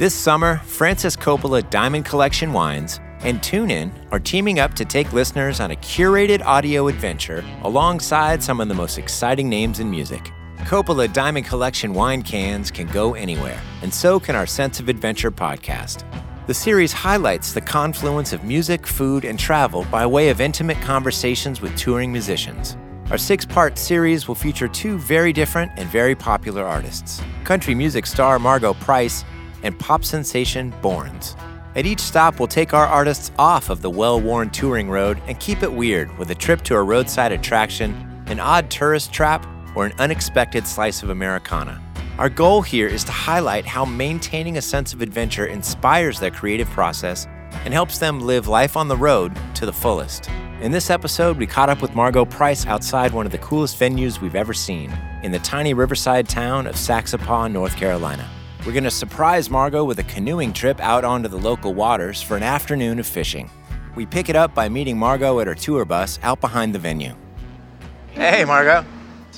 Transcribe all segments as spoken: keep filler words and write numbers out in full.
This summer, Francis Coppola Diamond Collection Wines and TuneIn are teaming up to take listeners on a curated audio adventure alongside some of the most exciting names in music. Coppola Diamond Collection wine cans can go anywhere, and so can our Sense of Adventure podcast. The series highlights the confluence of music, food, and travel by way of intimate conversations with touring musicians. Our six-part series will feature two very different and very popular artists, country music star Margo Price and pop sensation Borns. At each stop, we'll take our artists off of the well-worn touring road and keep it weird with a trip to a roadside attraction, an odd tourist trap, or an unexpected slice of Americana. Our goal here is to highlight how maintaining a sense of adventure inspires their creative process and helps them live life on the road to the fullest. In this episode, we caught up with Margo Price outside one of the coolest venues we've ever seen, in the tiny riverside town of Saxapahaw, North Carolina. We're going to surprise Margo with a canoeing trip out onto the local waters for an afternoon of fishing. We pick it up by meeting Margo at her tour bus out behind the venue. Hey, Margo.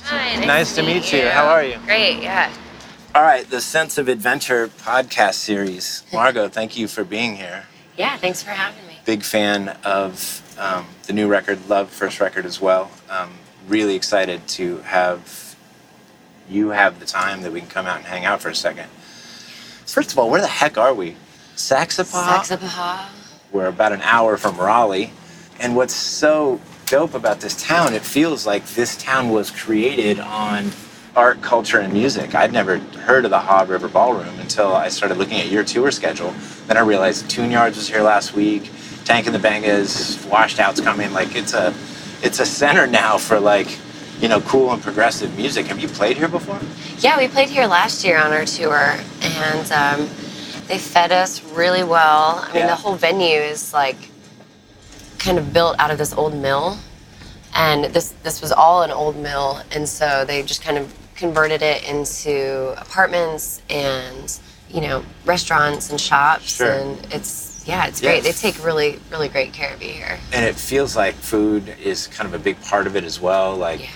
Hi, nice, nice to meet, meet you. you. How are you? Great, yeah. All right, the Sense of Adventure podcast series. Margo, thank you for being here. Yeah, thanks for having me. Big fan of um, the new record, Love, first record as well. Um, really excited to have you have the time that we can come out and hang out for a second. First of all, where the heck are we? Saxapahaw? Saxapahaw. We're about an hour from Raleigh, and what's so dope about this town, it feels like this town was created on art, culture, and music. I'd never heard of the Haw River Ballroom until I started looking at your tour schedule. Then I realized Tune Yards was here last week, Tank and the Bangas, Washed Out's coming. Like it's a, it's a center now for like, you know, cool and progressive music. Have you played here before? Yeah, we played here last year on our tour, and um, they fed us really well. I yeah. mean, the whole venue is like kind of built out of this old mill, and this this was all an old mill, and so they just kind of converted it into apartments and, you know, restaurants and shops. Sure. And it's yeah it's yes. great. They take really really great care of you here, and it feels like food is kind of a big part of it as well, like yeah.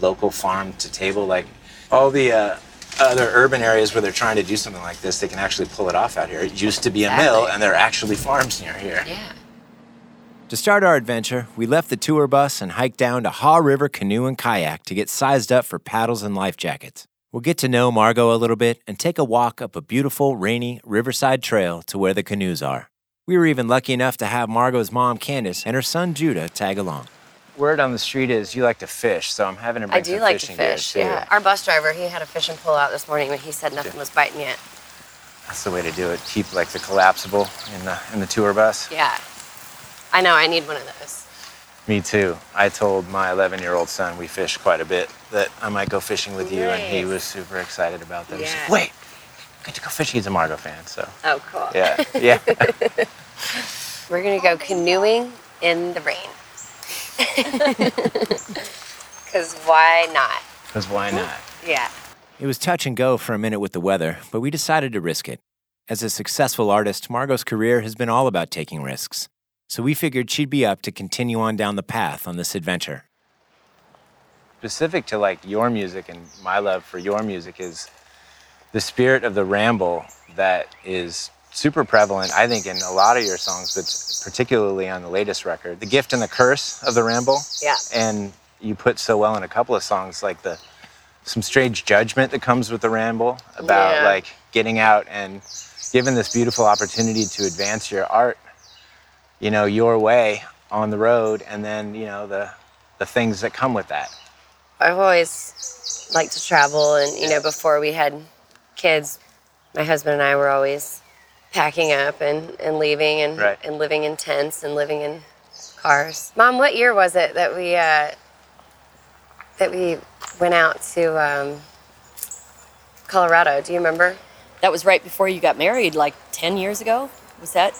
local farm to table. Like all the uh other urban areas where they're trying to do something like this, they can actually pull it off out here. It used to be exactly. a mill, and there are actually farms near here. yeah To start our adventure, we left the tour bus and hiked down to Haw River Canoe and Kayak to get sized up for paddles and life jackets. We'll get to know Margo a little bit and take a walk up a beautiful, rainy, riverside trail to where the canoes are. We were even lucky enough to have Margo's mom, Candice, and her son, Judah, tag along. Word on the street is you like to fish, so I'm having to bring some fishing gear. I do like to fish, yeah. Our bus driver, he had a fishing pole out this morning, but he said nothing yeah. was biting yet. That's the way to do it. Keep, like, the collapsible in the in the tour bus. Yeah. I know, I need one of those. Me too. I told my eleven-year-old son, we fish quite a bit, that I might go fishing with nice. you, and he was super excited about that. Yeah. He said, wait, I get to go fishing. He's a Margo fan, so. Oh, cool. Yeah, yeah. We're going to go canoeing in the rain. Because why not? Because why not? Yeah. It was touch and go for a minute with the weather, but we decided to risk it. As a successful artist, Margo's career has been all about taking risks. So we figured she'd be up to continue on down the path on this adventure. Specific to like your music and my love for your music is the spirit of the ramble that is super prevalent, I think, in a lot of your songs, but particularly on the latest record, the gift and the curse of the ramble. Yeah. And you put so well in a couple of songs, like the some strange judgment that comes with the ramble about yeah. like getting out and given this beautiful opportunity to advance your art, you know, your way on the road, and then, you know, the the things that come with that. I've always liked to travel, and, you know, before we had kids, my husband and I were always packing up and, and leaving and, right. and living in tents and living in cars. Mom, what year was it that we uh, that we went out to um, Colorado? Do you remember? That was right before you got married, like ten years ago, was that?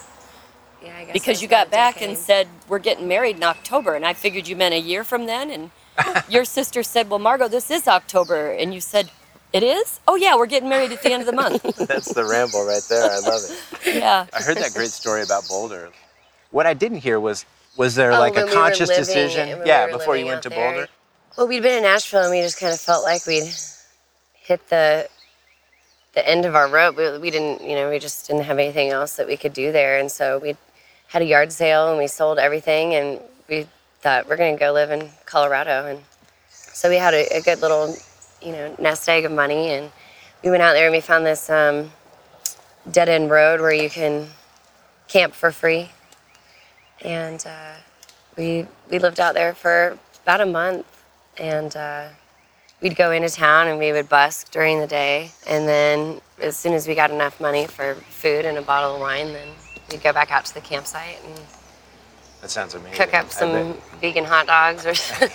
Yeah, I guess because you got back and said, we're getting married in October. And I figured you meant a year from then. And your sister said, well, Margo, this is October. And you said, it is? Oh, yeah, we're getting married at the end of the month. That's the ramble right there. I love it. Yeah. I heard that great story about Boulder. What I didn't hear was, was there oh, like a we conscious living, decision? Yeah, we before you went to there. Boulder? Well, we'd been in Nashville, and we just kind of felt like we'd hit the the end of our rope. We, we didn't, you know, we just didn't have anything else that we could do there. And so we had a yard sale and we sold everything, and we thought we're going to go live in Colorado. And so we had a, a good little, you know, nest egg of money. And we went out there and we found this um, dead end road where you can camp for free. And uh, we we lived out there for about a month, and uh, we'd go into town and we would busk during the day. And then as soon as we got enough money for food and a bottle of wine, then we'd go back out to the campsite and that sounds amazing. Cook up some vegan hot dogs or some,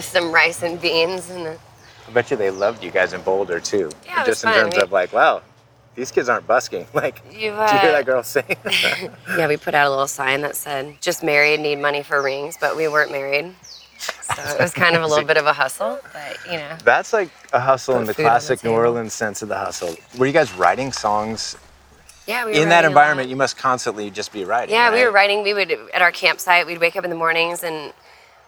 some rice and beans. And the... I bet you they loved you guys in Boulder too. Yeah, it was just in fun. terms we... of like, wow, these kids aren't busking. Like, you, uh... do you hear that girl sing? Yeah, we put out a little sign that said, just married, need money for rings, but we weren't married. So it was kind of a little bit of a hustle, but you know. That's like a hustle in the classic New Orleans sense of the hustle. Were you guys writing songs? Yeah, we were. In that environment, you must constantly just be writing. Yeah, right? We were writing. We would, at our campsite, we'd wake up in the mornings and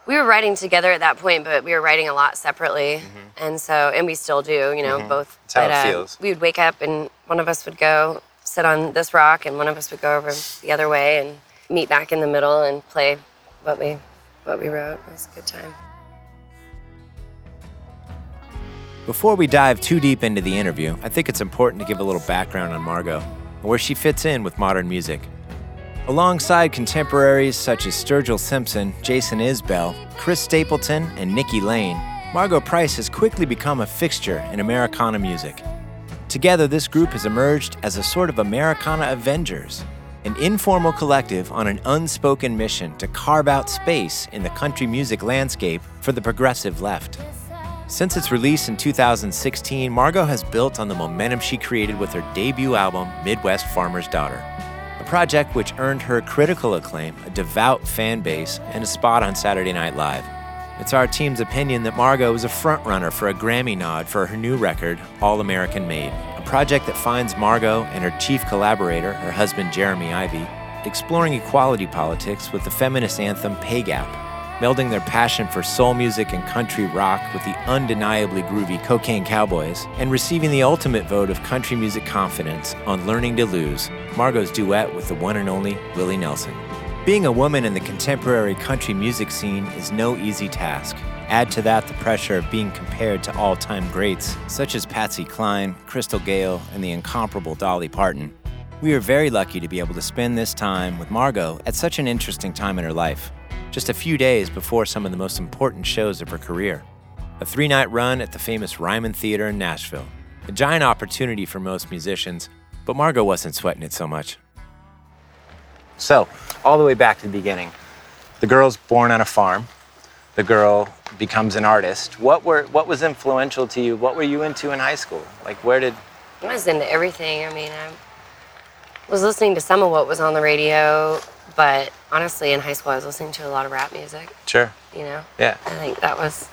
we were writing together at that point, but we were writing a lot separately. Mm-hmm. And so, and we still do, you know, mm-hmm. both. That's how but, it uh, feels. We would wake up and one of us would go sit on this rock and one of us would go over the other way and meet back in the middle and play what we what we wrote. It was a good time. Before we dive too deep into the interview, I think it's important to give a little background on Margo and where she fits in with modern music. Alongside contemporaries such as Sturgill Simpson, Jason Isbell, Chris Stapleton, and Nikki Lane, Margo Price has quickly become a fixture in Americana music. Together, this group has emerged as a sort of Americana Avengers, an informal collective on an unspoken mission to carve out space in the country music landscape for the progressive left. Since its release in two thousand sixteen, Margo has built on the momentum she created with her debut album, Midwest Farmer's Daughter, a project which earned her critical acclaim, a devout fan base, and a spot on Saturday Night Live. It's our team's opinion that Margo is a frontrunner for a Grammy nod for her new record, All American Made, a project that finds Margo and her chief collaborator, her husband Jeremy Ivey, exploring equality politics with the feminist anthem Pay Gap, melding their passion for soul music and country rock with the undeniably groovy Cocaine Cowboys, and receiving the ultimate vote of country music confidence on Learning to Lose, Margo's duet with the one and only Willie Nelson. Being a woman in the contemporary country music scene is no easy task. Add to that the pressure of being compared to all-time greats, such as Patsy Cline, Crystal Gayle, and the incomparable Dolly Parton. We are very lucky to be able to spend this time with Margo at such an interesting time in her life, just a few days before some of the most important shows of her career. A three-night run at the famous Ryman Theater in Nashville. A giant opportunity for most musicians, but Margo wasn't sweating it so much. So, all the way back to the beginning, the girl's born on a farm. The girl becomes an artist. What were what was influential to you? What were you into in high school? Like, where did... I was into everything. I mean, I was listening to some of what was on the radio, but honestly, in high school, I was listening to a lot of rap music. Sure. You know? Yeah. I think that was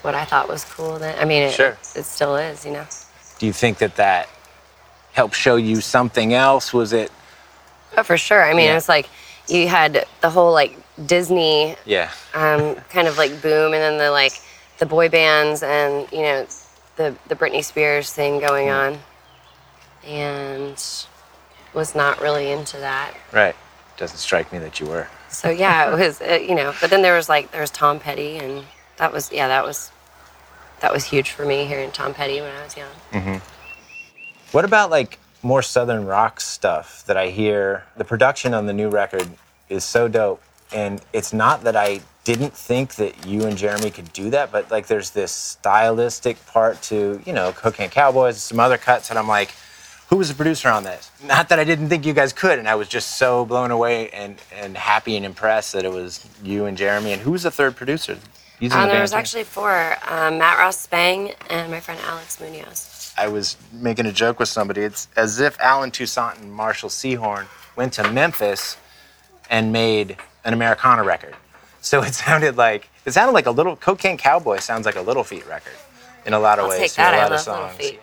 what I thought was cool then. I mean, it, sure. it, it still is, you know? Do you think that that helped show you something else? Was it... Oh, for sure. I mean, yeah. It's like you had the whole like Disney, yeah, um, kind of like boom, and then the like the boy bands, and you know, the the Britney Spears thing going mm. on, and was not really into that. Right. Doesn't strike me that you were. So yeah, it was it, you know. But then there was like there was Tom Petty, and that was yeah that was that was huge for me hearing Tom Petty when I was young. Mm-hmm. What about like more Southern rock stuff that I hear? The production on the new record is so dope. And it's not that I didn't think that you and Jeremy could do that, but like there's this stylistic part to, you know, Cocaine Cowboys, some other cuts, and I'm like, who was the producer on this? Not that I didn't think you guys could, and I was just so blown away and, and happy and impressed that it was you and Jeremy. And who was the third producer? Um, the there was thing? actually four, um, Matt Ross Spang and my friend Alex Munoz. I was making a joke with somebody. It's as if Alan Toussaint and Marshall Seahorn went to Memphis and made an Americana record. So it sounded like, it sounded like a little, Cocaine Cowboy sounds like a Little Feat record in a lot of I'll ways. Take that. A lot I love of songs. Little Feat.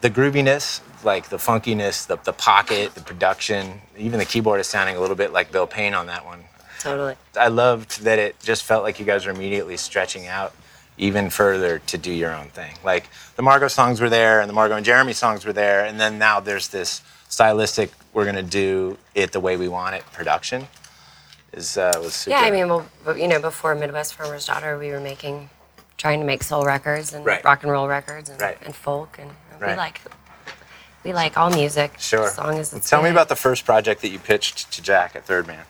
The grooviness, like the funkiness, the, the pocket, the production, even the keyboard is sounding a little bit like Bill Payne on that one. Totally. I loved that it just felt like you guys were immediately stretching out even further to do your own thing. Like the Margo songs were there and the Margo and Jeremy songs were there. And then now there's this stylistic, we're going to do it the way we want it production is uh, was super. Yeah, I mean, well, you know, before Midwest Farmer's Daughter, we were making, trying to make soul records and right. rock and roll records and, right. and folk. And right. we like we like all music. Sure. As long as it's Tell good. me about the first project that you pitched to Jack at Third Man.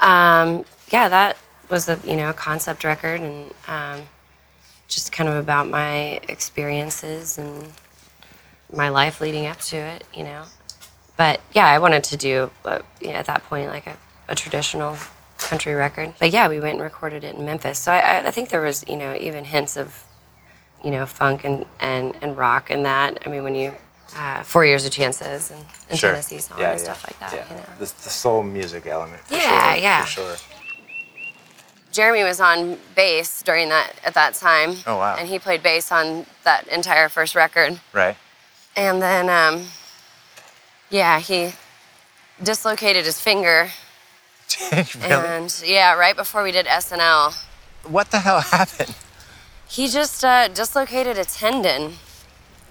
Um, yeah, that was a, you know, a concept record and um, just kind of about my experiences and my life leading up to it, you know. But yeah, I wanted to do, uh, you know, at that point, like a, a traditional country record. But yeah, we went and recorded it in Memphis. So I, I think there was, you know, even hints of, you know, funk and, and, and rock in that. I mean, when you, uh, Four Years of Chances and, and sure. Tennessee Song yeah, and yeah. stuff like that. Yeah. You know? the, the soul music element. For yeah, sure, yeah. For sure. Jeremy was on bass during that, at that time. Oh, wow. And he played bass on that entire first record. Right. And then, um, yeah, he dislocated his finger. Really? And yeah, right before we did S N L. What the hell happened? He just uh, dislocated a tendon.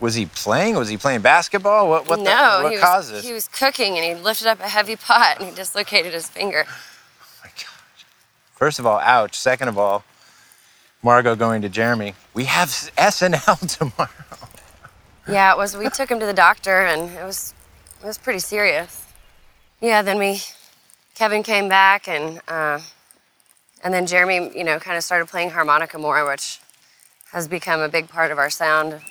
Was he playing? Was he playing basketball? What what, no, the, what he caused was, this? He was cooking and he lifted up a heavy pot and he dislocated his finger. Oh my gosh. First of all, ouch. Second of all, Margo going to Jeremy. We have S N L tomorrow. Yeah, it was. We took him to the doctor and it was it was pretty serious. Yeah, then we Kevin came back and uh, and then Jeremy, you know, kind of started playing harmonica more, which has become a big part of our sound.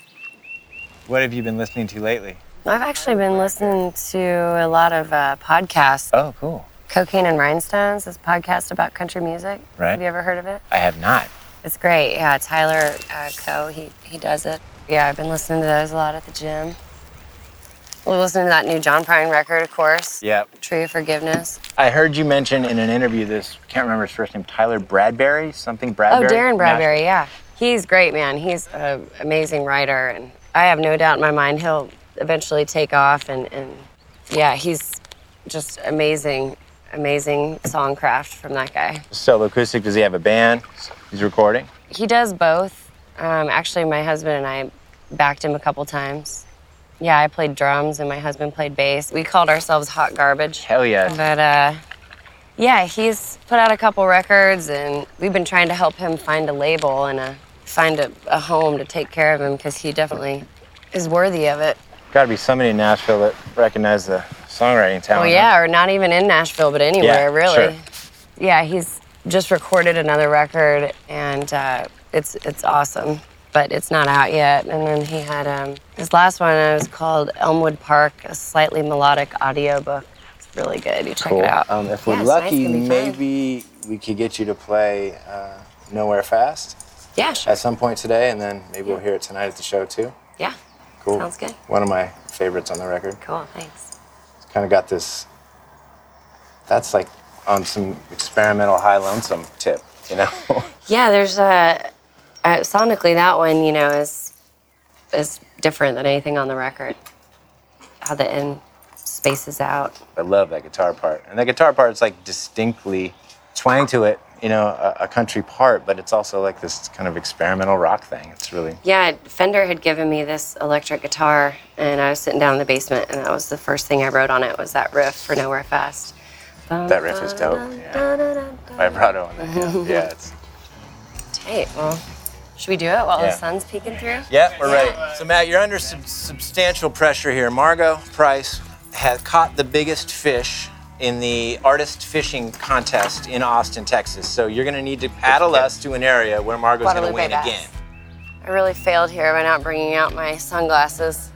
What have you been listening to lately? I've actually been listening to a lot of uh, podcasts. Oh, cool. Cocaine and Rhinestones is a podcast about country music. Right. Have you ever heard of it? I have not. It's great. Yeah, Tyler uh, Coe, he, he does it. Yeah, I've been listening to those a lot at the gym. We're listening to that new John Prine record, of course. Yeah. True Forgiveness. I heard you mention in an interview this, can't remember his first name, Tyler Bradbury, something Bradbury. Oh, Darren Bradbury, yeah. He's great, man. He's an amazing writer and I have no doubt in my mind he'll eventually take off and, and yeah, he's just amazing, amazing song craft from that guy. Solo acoustic, does he have a band he's recording? He does both. Um, actually, my husband and I backed him a couple times. Yeah, I played drums and my husband played bass. We called ourselves Hot Garbage. Hell yeah. But uh, yeah, he's put out a couple records and we've been trying to help him find a label and a find a, a home to take care of him because he definitely is worthy of it. Gotta be somebody in Nashville that recognized the songwriting talent. Oh well, yeah, huh? Or not even in Nashville, but anywhere, yeah, really. Sure. Yeah, he's just recorded another record and uh, it's it's awesome, but it's not out yet. And then he had um, his last one, it was called Elmwood Park, a slightly melodic audiobook. It's really good, you check cool. it out. Um, if we're yeah, lucky, nice maybe fun. we could get you to play uh, Nowhere Fast. Yeah, sure. At some point today, and then maybe yeah. we'll hear it tonight at the show, too. Yeah, cool. Sounds good. One of my favorites on the record. Cool, thanks. It's kind of got this, that's like on some experimental high lonesome tip, you know? Yeah, there's a, uh, sonically that one, you know, is is different than anything on the record. How the end spaces out. I love that guitar part. And that guitar part is like distinctly twang to it. You know, a, a country part, but it's also like this kind of experimental rock thing. It's really... Yeah, Fender had given me this electric guitar, and I was sitting down in the basement, and that was the first thing I wrote on it was that riff for Nowhere Fast. That riff is dope, yeah. Vibrato on that, yeah. yeah it's... Tight, well, should we do it while yeah. the sun's peeking through? Yeah, we're yeah. ready. So, Matt, you're under sub- substantial pressure here. Margo Price has caught the biggest fish in the artist fishing contest in Austin, Texas. So you're gonna need to paddle okay. us to an area where Margo's Guadalupe gonna win Bass. again. I really failed here by not bringing out my sunglasses.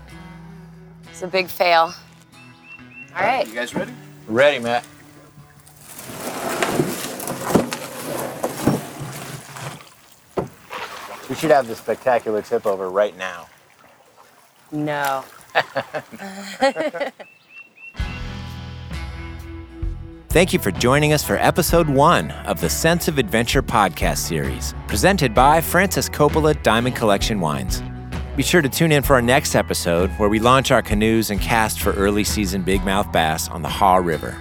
It's a big fail. All, All right. right. You guys ready? Ready, Matt. We should have the spectacular tip over right now. No. Thank you for joining us for episode one of the Sense of Adventure podcast series, presented by Francis Coppola Diamond Collection Wines. Be sure to tune in for our next episode, where we launch our canoes and cast for early season bigmouth bass on the Haw River.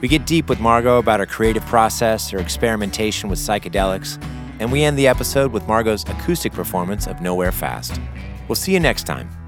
We get deep with Margo about her creative process, her experimentation with psychedelics, And we end the episode with Margo's acoustic performance of Nowhere Fast. We'll see you next time.